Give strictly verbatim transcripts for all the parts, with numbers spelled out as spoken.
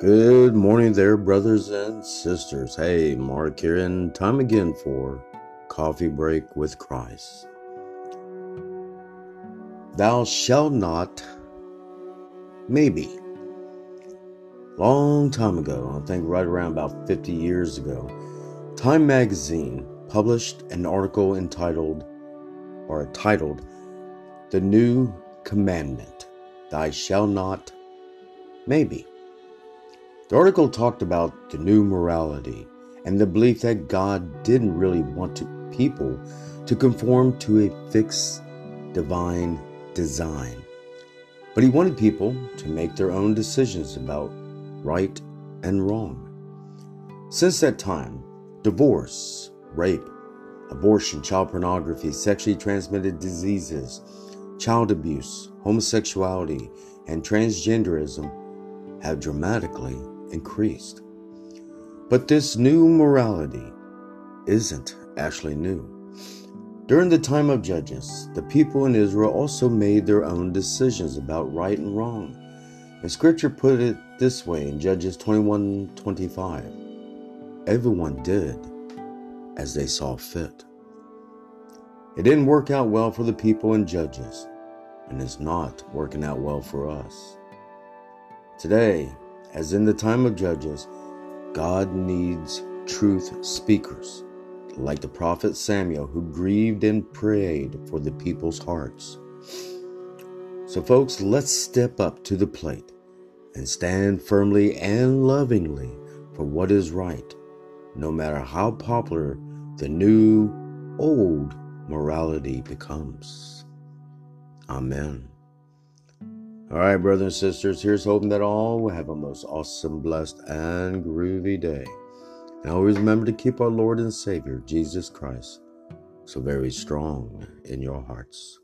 Good morning there, brothers and sisters. Hey, Mark here, and time again for Coffee Break with Christ. Thou shalt not, maybe. Long time ago, I think right around about fifty years ago, Time Magazine published an article entitled, or titled, The New Commandment, Thou Shalt Not, Maybe. The article talked about the new morality and the belief that God didn't really want to, people to conform to a fixed divine design. But he wanted people to make their own decisions about right and wrong. Since that time, divorce, rape, abortion, child pornography, sexually transmitted diseases, child abuse, homosexuality, and transgenderism have dramatically increased. But this new morality isn't actually new. During the time of Judges, the people in Israel also made their own decisions about right and wrong. And Scripture put it this way in Judges twenty-one twenty-five. Everyone did as they saw fit. It didn't work out well for the people in Judges, and it's not working out well for us. Today, as in the time of Judges, God needs truth speakers, like the prophet Samuel, who grieved and prayed for the people's hearts. So folks, let's step up to the plate and stand firmly and lovingly for what is right, no matter how popular the new, old morality becomes. Amen. All right, brothers and sisters, here's hoping that all will have a most awesome, blessed, and groovy day. And always remember to keep our Lord and Savior, Jesus Christ, so very strong in your hearts.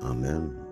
Amen.